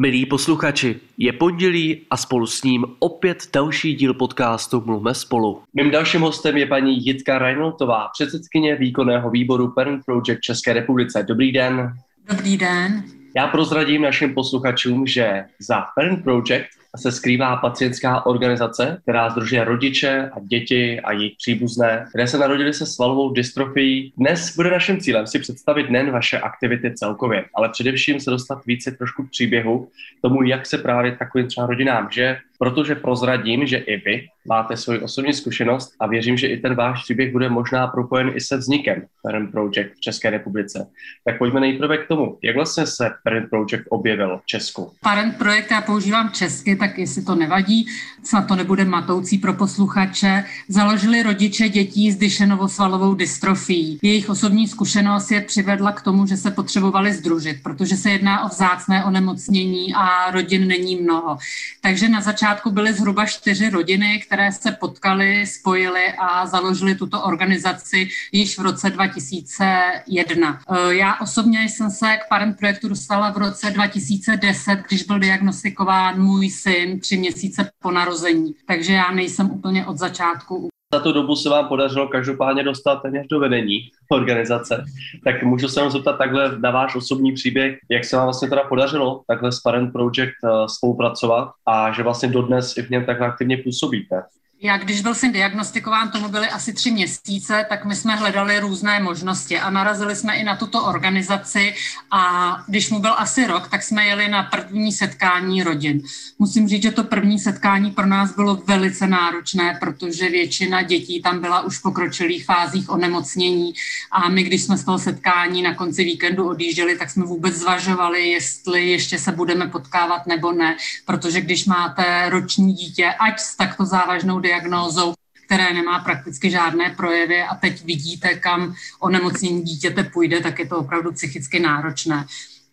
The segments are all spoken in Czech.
Milí posluchači, je pondělí a spolu s ním opět další díl podcastu Mluvme spolu. Mým dalším hostem je paní Jitka Reineltová, předsedkyně výkonného výboru Parent Project České republice. Dobrý den. Dobrý den. Já prozradím našim posluchačům, že za Parent Project se skrývá pacientská organizace, která sdružuje rodiče a děti a jejich příbuzné, které se narodili se svalovou dystrofií. Dnes bude naším cílem si představit nejen vaše aktivity celkově, ale především se dostat více trošku k příběhu tomu, jak se právě takovým třeba rodinám, že protože prozradím, že i vy máte svoji osobní zkušenost a věřím, že i ten váš příběh bude možná propojen i se vznikem Parent Project v České republice. Tak pojďme nejprve k tomu, jak vlastně se Parent Project objevil v Česku. Parent Project já používám česky, tak jestli to nevadí, snad to nebude matoucí pro posluchače, založili rodiče dětí s Duchennovou svalovou dystrofií. Jejich osobní zkušenost je přivedla k tomu, že se potřebovali sdružit, protože se jedná o vzácné onemocnění a rodin není mnoho. Takže na začátku byly zhruba 4 rodiny, které se potkaly, spojily a založily tuto organizaci již v roce 2001. Já osobně jsem se k Parent Projektu dostala v roce 2010, když byl diagnostikován můj syn 3 měsíce po narození, takže já nejsem úplně od začátku. Za tu dobu se vám podařilo každopádně dostat téměř do vedení organizace. Tak můžu se vám zeptat takhle na váš osobní příběh, jak se vám vlastně teda podařilo takhle s Parent Project spolupracovat a že vlastně dodnes i v něm takhle aktivně působíte? Já, když byl syn diagnostikován, tomu byly asi 3 měsíce, tak my jsme hledali různé možnosti a narazili jsme i na tuto organizaci a když mu byl asi rok, tak jsme jeli na první setkání rodin. Musím říct, že to první setkání pro nás bylo velice náročné, protože většina dětí tam byla už v pokročilých fázích onemocnění a my, když jsme z toho setkání na konci víkendu odjížděli, tak jsme vůbec zvažovali, jestli ještě se budeme potkávat nebo ne, protože když máte roční dítě, ať s takto závažnou diagnózou, které nemá prakticky žádné projevy a teď vidíte, kam onemocnění dítěte půjde, tak je to opravdu psychicky náročné.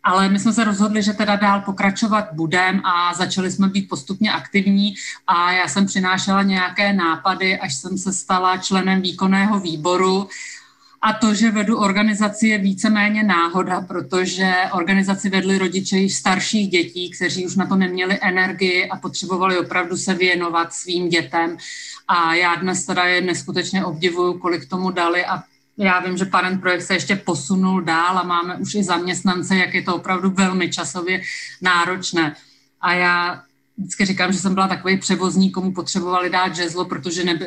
Ale my jsme se rozhodli, že teda dál pokračovat budeme a začali jsme být postupně aktivní a já jsem přinášela nějaké nápady, až jsem se stala členem výkonného výboru. A to, že vedu organizaci, je víceméně náhoda, protože organizaci vedli rodiče již starších dětí, kteří už na to neměli energii a potřebovali opravdu se věnovat svým dětem. A já dnes teda je neskutečně obdivuju, kolik tomu dali a já vím, že Parent Projekt se ještě posunul dál a máme už i zaměstnance, jak je to opravdu velmi časově náročné. A já vždycky říkám, že jsem byla takový převozník, komu potřebovali dát žezlo,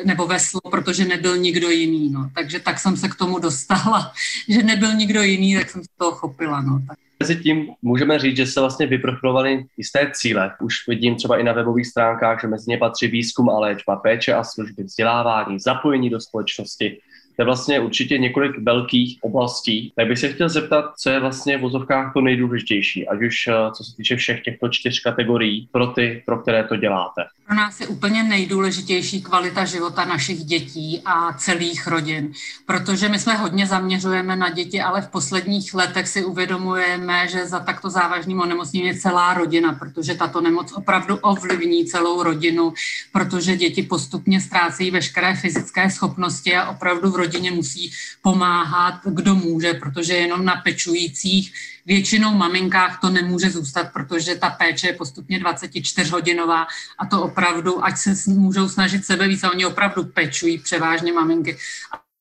nebo veslo, protože nebyl nikdo jiný. No. Takže tak jsem se k tomu dostala, že nebyl nikdo jiný, tak jsem se toho chopila. No. Mezi tím můžeme říct, že se vlastně vyprofilovaly jisté cíle. Už vidím třeba i na webových stránkách, že mezi ně patří výzkum a léčba, péče a služby, vzdělávání, zapojení do společnosti. To je vlastně určitě několik velkých oblastí. Tak bych se chtěl zeptat, co je vlastně v vozovkách to nejdůležitější, ať už co se týče všech těchto 4 kategorií pro ty, pro které to děláte. Pro nás je úplně nejdůležitější kvalita života našich dětí a celých rodin, protože my se hodně zaměřujeme na děti, ale v posledních letech si uvědomujeme, že za takto závažným onemocněním je celá rodina, protože tato nemoc opravdu ovlivní celou rodinu, protože děti postupně ztrácejí veškeré fyzické schopnosti a opravdu v rodině musí pomáhat, kdo může, protože jenom na pečujících, většinou maminkách to nemůže zůstat, protože ta péče je postupně 24-hodinová a to opravdu, ať se můžou snažit sebe víc, a oni opravdu pečují převážně maminky,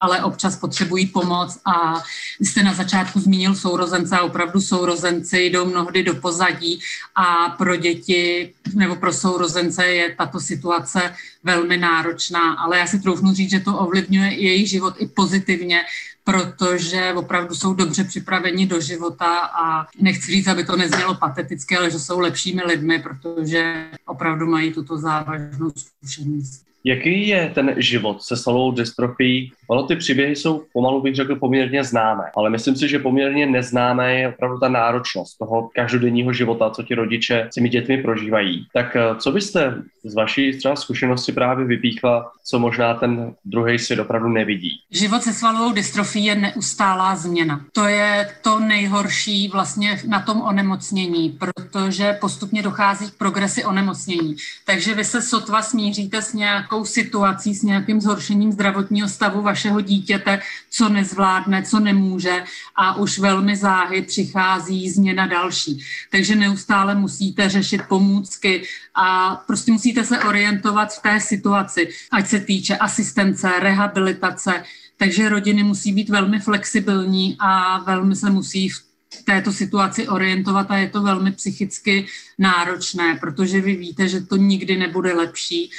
ale občas potřebují pomoc a jste na začátku zmínil sourozence a opravdu sourozenci jdou mnohdy do pozadí a pro děti nebo pro sourozence je tato situace velmi náročná, ale já si troufnu říct, že to ovlivňuje jejich život i pozitivně, protože opravdu jsou dobře připraveni do života a nechci říct, aby to neznělo pateticky, ale že jsou lepšími lidmi, protože opravdu mají tuto závažnou zkušenost. Jaký je ten život se svalovou dystrofií? Ono ty příběhy jsou pomalu, bych řekl, poměrně známé, ale myslím si, že poměrně neznámé je opravdu ta náročnost toho každodenního života, co ti rodiče s těmi dětmi prožívají. Tak co byste z vaší třeba zkušenosti právě vypíchla, co možná ten druhý svět opravdu nevidí. Život se svalovou dystrofií je neustálá změna. To je to nejhorší vlastně na tom onemocnění, protože postupně dochází k progresi onemocnění. Takže vy se sotva smíříte s nějakou situací, s nějakým zhoršením zdravotního stavu vašeho dítěte, co nezvládne, co nemůže a už velmi záhy přichází změna další. Takže neustále musíte řešit pomůcky a prostě musíte se orientovat v té situaci, ať se týče asistence, rehabilitace, takže rodiny musí být velmi flexibilní a velmi se musí v této situaci orientovat a je to velmi psychicky náročné, protože vy víte, že to nikdy nebude lepší.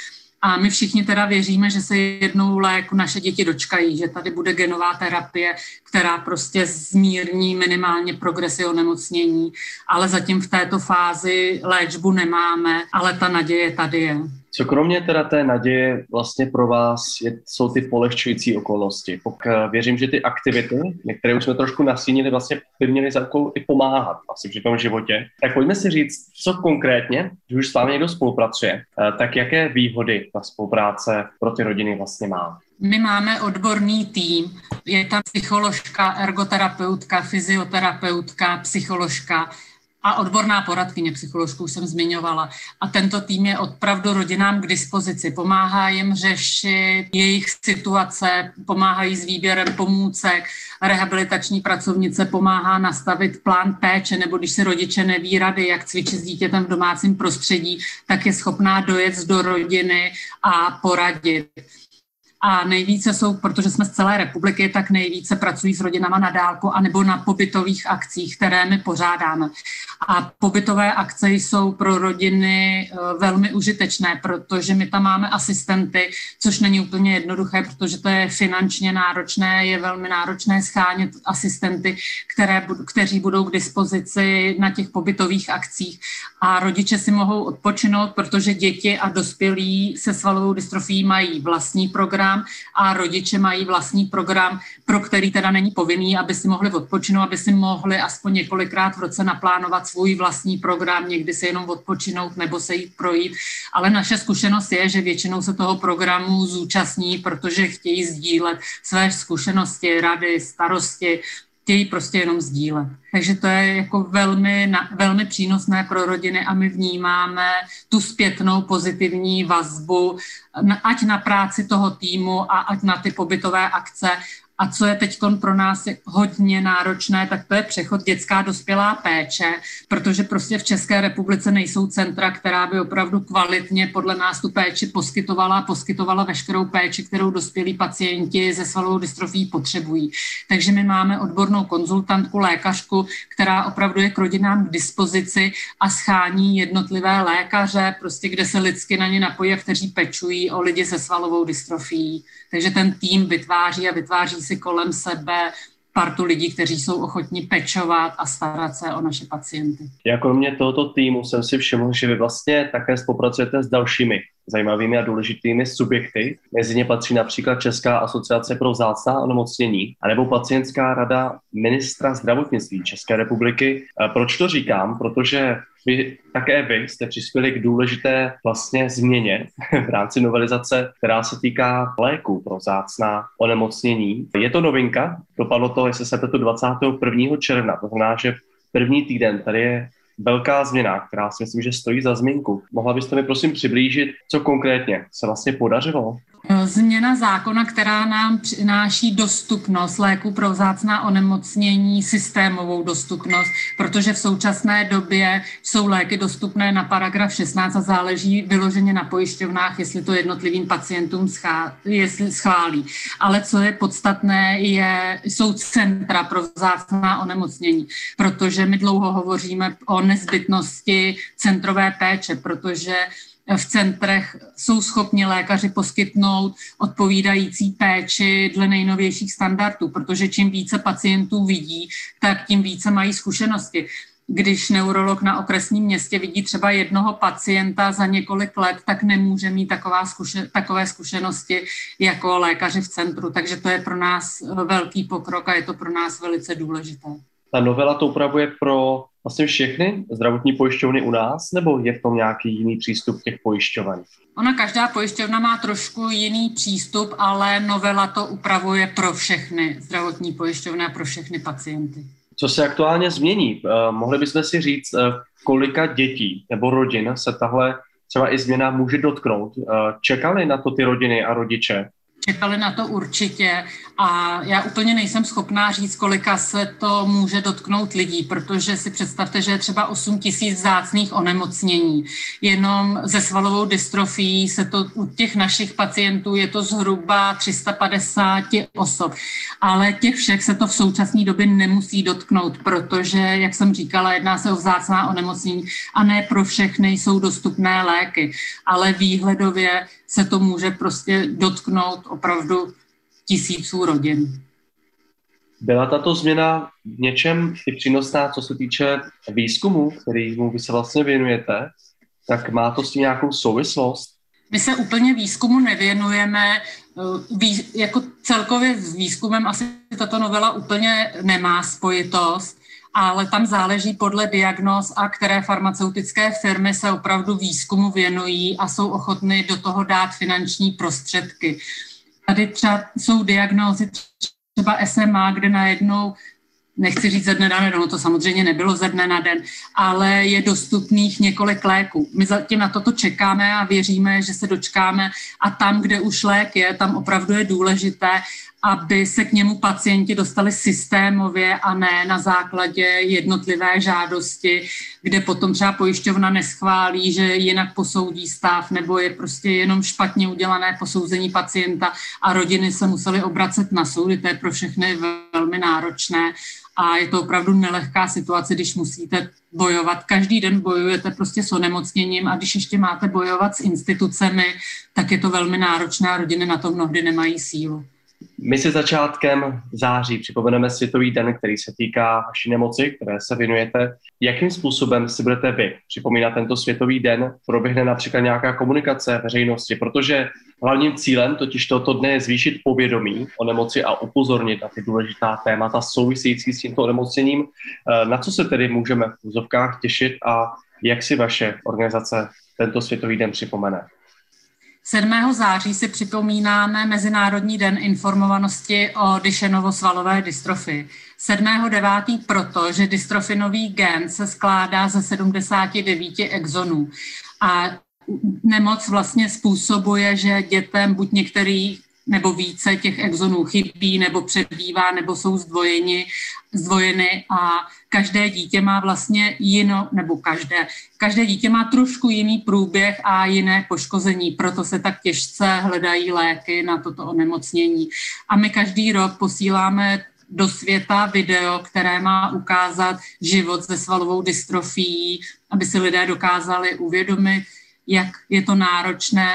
A my všichni teda věříme, že se jednou léku naše děti dočkají, že tady bude genová terapie, která prostě zmírní minimálně progresi onemocnění, ale zatím v této fázi léčbu nemáme, ale ta naděje tady je. Co kromě teda té naděje vlastně pro vás jsou ty polehčující okolnosti? Věřím, že ty aktivity, některé už jsme trošku nastínili, vlastně by měly za úkol i pomáhat vlastně při tom životě. Tak pojďme si říct, co konkrétně, když už s vámi někdo spolupracuje, tak jaké výhody ta spolupráce pro ty rodiny vlastně má? My máme odborný tým, je tam psycholožka, ergoterapeutka, fyzioterapeutka, psycholožka, a odborná poradkyně, psycholožku jsem zmiňovala. A tento tým je opravdu rodinám k dispozici. Pomáhá jim řešit jejich situace, pomáhají s výběrem pomůcek, rehabilitační pracovnice pomáhá nastavit plán péče, nebo když se rodiče neví rady, jak cvičit s dítětem v domácím prostředí, tak je schopná dojet do rodiny a poradit. A nejvíce jsou, protože jsme z celé republiky, tak nejvíce pracují s rodinama na dálku anebo na pobytových akcích, které my pořádáme. A pobytové akce jsou pro rodiny velmi užitečné, protože my tam máme asistenty, což není úplně jednoduché, protože to je finančně náročné, je velmi náročné shánět asistenty, kteří budou k dispozici na těch pobytových akcích. A rodiče si mohou odpočinout, protože děti a dospělí se svalovou dystrofií mají vlastní program, a rodiče mají vlastní program, pro který teda není povinný, aby si mohli odpočinout, aby si mohli aspoň několikrát v roce naplánovat svůj vlastní program, někdy se jenom odpočinout nebo se jít projít. Ale naše zkušenost je, že většinou se toho programu zúčastní, protože chtějí sdílet své zkušenosti, rady, starosti, chtějí prostě jenom sdílet. Takže to je jako velmi přínosné pro rodiny a my vnímáme tu zpětnou pozitivní vazbu, ať na práci toho týmu a ať na ty pobytové akce. A co je teď pro nás hodně náročné, tak to je přechod dětská dospělá péče, protože prostě v České republice nejsou centra, která by opravdu kvalitně podle nás tu péči poskytovala veškerou péči, kterou dospělí pacienti se svalovou dystrofií potřebují. Takže my máme odbornou konzultantku, lékařku, která opravdu je k rodinám k dispozici a schání jednotlivé lékaře, prostě kde se lidsky na ně napojí, kteří pečují o lidi se svalovou dystrofií. Takže ten tým vytváří a vytváří si kolem sebe partu lidí, kteří jsou ochotní pečovat a starat se o naše pacienty. Já kromě tohoto týmu jsem si všiml, že vy vlastně také spolupracujete s dalšími zajímavými a důležitými subjekty. Mezi ně patří například Česká asociace pro vzácná onemocnění anebo Pacientská rada ministra zdravotnictví České republiky. Proč to říkám? Protože vy jste přispěli k důležité vlastně změně v rámci novelizace, která se týká léků pro vzácná onemocnění. Je to novinka, dopadlo to, jestli se to 21. června, to znamená, že první týden tady je velká změna, která si myslím, že stojí za zmínku. Mohla byste mi prosím přiblížit, co konkrétně se vlastně podařilo? Změna zákona, která nám přináší dostupnost léků pro vzácná onemocnění, systémovou dostupnost, protože v současné době jsou léky dostupné na paragraf 16 a záleží vyloženě na pojišťovnách, jestli to jednotlivým pacientům schválí. Ale co je podstatné, jsou centra pro vzácná onemocnění, protože my dlouho hovoříme o nezbytnosti centrové péče, protože v centrech jsou schopni lékaři poskytnout odpovídající péči dle nejnovějších standardů, protože čím více pacientů vidí, tak tím více mají zkušenosti. Když neurolog na okresním městě vidí třeba jednoho pacienta za několik let, tak nemůže mít takové zkušenosti jako lékaři v centru. Takže to je pro nás velký pokrok a je to pro nás velice důležité. Ta novela to upravuje pro vlastně všechny zdravotní pojišťovny u nás, nebo je v tom nějaký jiný přístup těch pojišťoven? Ona každá pojišťovna má trošku jiný přístup, ale novela to upravuje pro všechny zdravotní pojišťovny a pro všechny pacienty. Co se aktuálně změní? Mohli bychom si říct, kolika dětí nebo rodin se tahle třeba i změna může dotknout. Čekali na to ty rodiny a rodiče? Čekali na to určitě a já úplně nejsem schopná říct, kolika se to může dotknout lidí, protože si představte, že je třeba 8 000 vzácných onemocnění. Jenom ze svalovou dystrofií se to u těch našich pacientů je to zhruba 350 osob, ale těch všech se to v současné době nemusí dotknout, protože, jak jsem říkala, jedná se o vzácná onemocnění a ne pro všechny jsou dostupné léky, ale výhledově se to může prostě dotknout opravdu tisíců rodin. Byla tato změna v něčem i přínosná, co se týče výzkumu, kterýmu vy se vlastně věnujete, tak má to s tím nějakou souvislost? My se úplně výzkumu nevěnujeme, jako celkově s výzkumem asi tato novela úplně nemá spojitost, ale tam záleží podle diagnóz a které farmaceutické firmy se opravdu výzkumu věnují a jsou ochotny do toho dát finanční prostředky. Tady třeba jsou diagnózy třeba SMA, kde najednou, nechci říct ze dne na den, no to samozřejmě nebylo ze dne na den, ale je dostupných několik léků. My zatím na toto čekáme a věříme, že se dočkáme a tam, kde už lék je, tam opravdu je důležité, aby se k němu pacienti dostali systémově a ne na základě jednotlivé žádosti, kde potom třeba pojišťovna neschválí, že jinak posoudí stav, nebo je prostě jenom špatně udělané posouzení pacienta a rodiny se musely obracet na soudy. To je pro všechny velmi náročné a je to opravdu nelehká situace, když musíte bojovat. Každý den bojujete prostě s onemocněním a když ještě máte bojovat s institucemi, tak je to velmi náročné a rodiny na to mnohdy nemají sílu. My si začátkem září připomeneme Světový den, který se týká vaší nemoci, které se věnujete. Jakým způsobem si budete vy připomínat tento Světový den? Proběhne například nějaká komunikace veřejnosti, protože hlavním cílem totiž tohoto dne je zvýšit povědomí o nemoci a upozornit na ty důležitá témata související s tímto onemocněním. Na co se tedy můžeme v úzovkách těšit a jak si vaše organizace tento Světový den připomene? 7. září si připomínáme Mezinárodní den informovanosti o Duchennově svalové dystrofii. 7.9. proto, že dystrofinový gen se skládá ze 79 exonů a nemoc vlastně způsobuje, že dětem buď některých nebo více těch exonů chybí, nebo přebývá, nebo jsou zdvojeny a každé dítě má vlastně jinou, nebo každé dítě má trošku jiný průběh a jiné poškození, proto se tak těžce hledají léky na toto onemocnění. A my každý rok posíláme do světa video, které má ukázat život se svalovou dystrofií, aby si lidé dokázali uvědomit, jak je to náročné.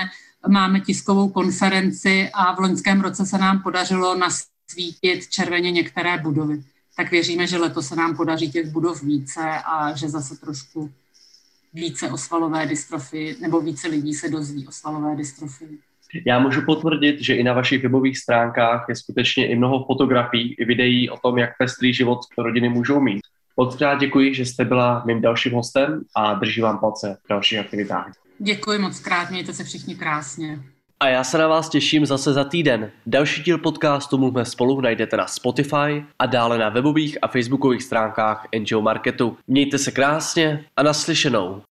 Máme tiskovou konferenci a v loňském roce se nám podařilo nasvítit červeně některé budovy. Tak věříme, že letos se nám podaří těch budov více a že zase trošku více o svalové dystrofii, nebo více lidí se dozví o svalové dystrofii. Já můžu potvrdit, že i na vašich webových stránkách je skutečně i mnoho fotografií i videí o tom, jak pestrý život rodiny můžou mít. Mockrát děkuji, že jste byla mým dalším hostem a držím vám palce v dalších aktivitách. Děkuji moc krát, mějte se všichni krásně. A já se na vás těším zase za týden. Další díl podcastu Mluvme spolu najdete na Spotify a dále na webových a facebookových stránkách NGO Marketu. Mějte se krásně a naslyšenou.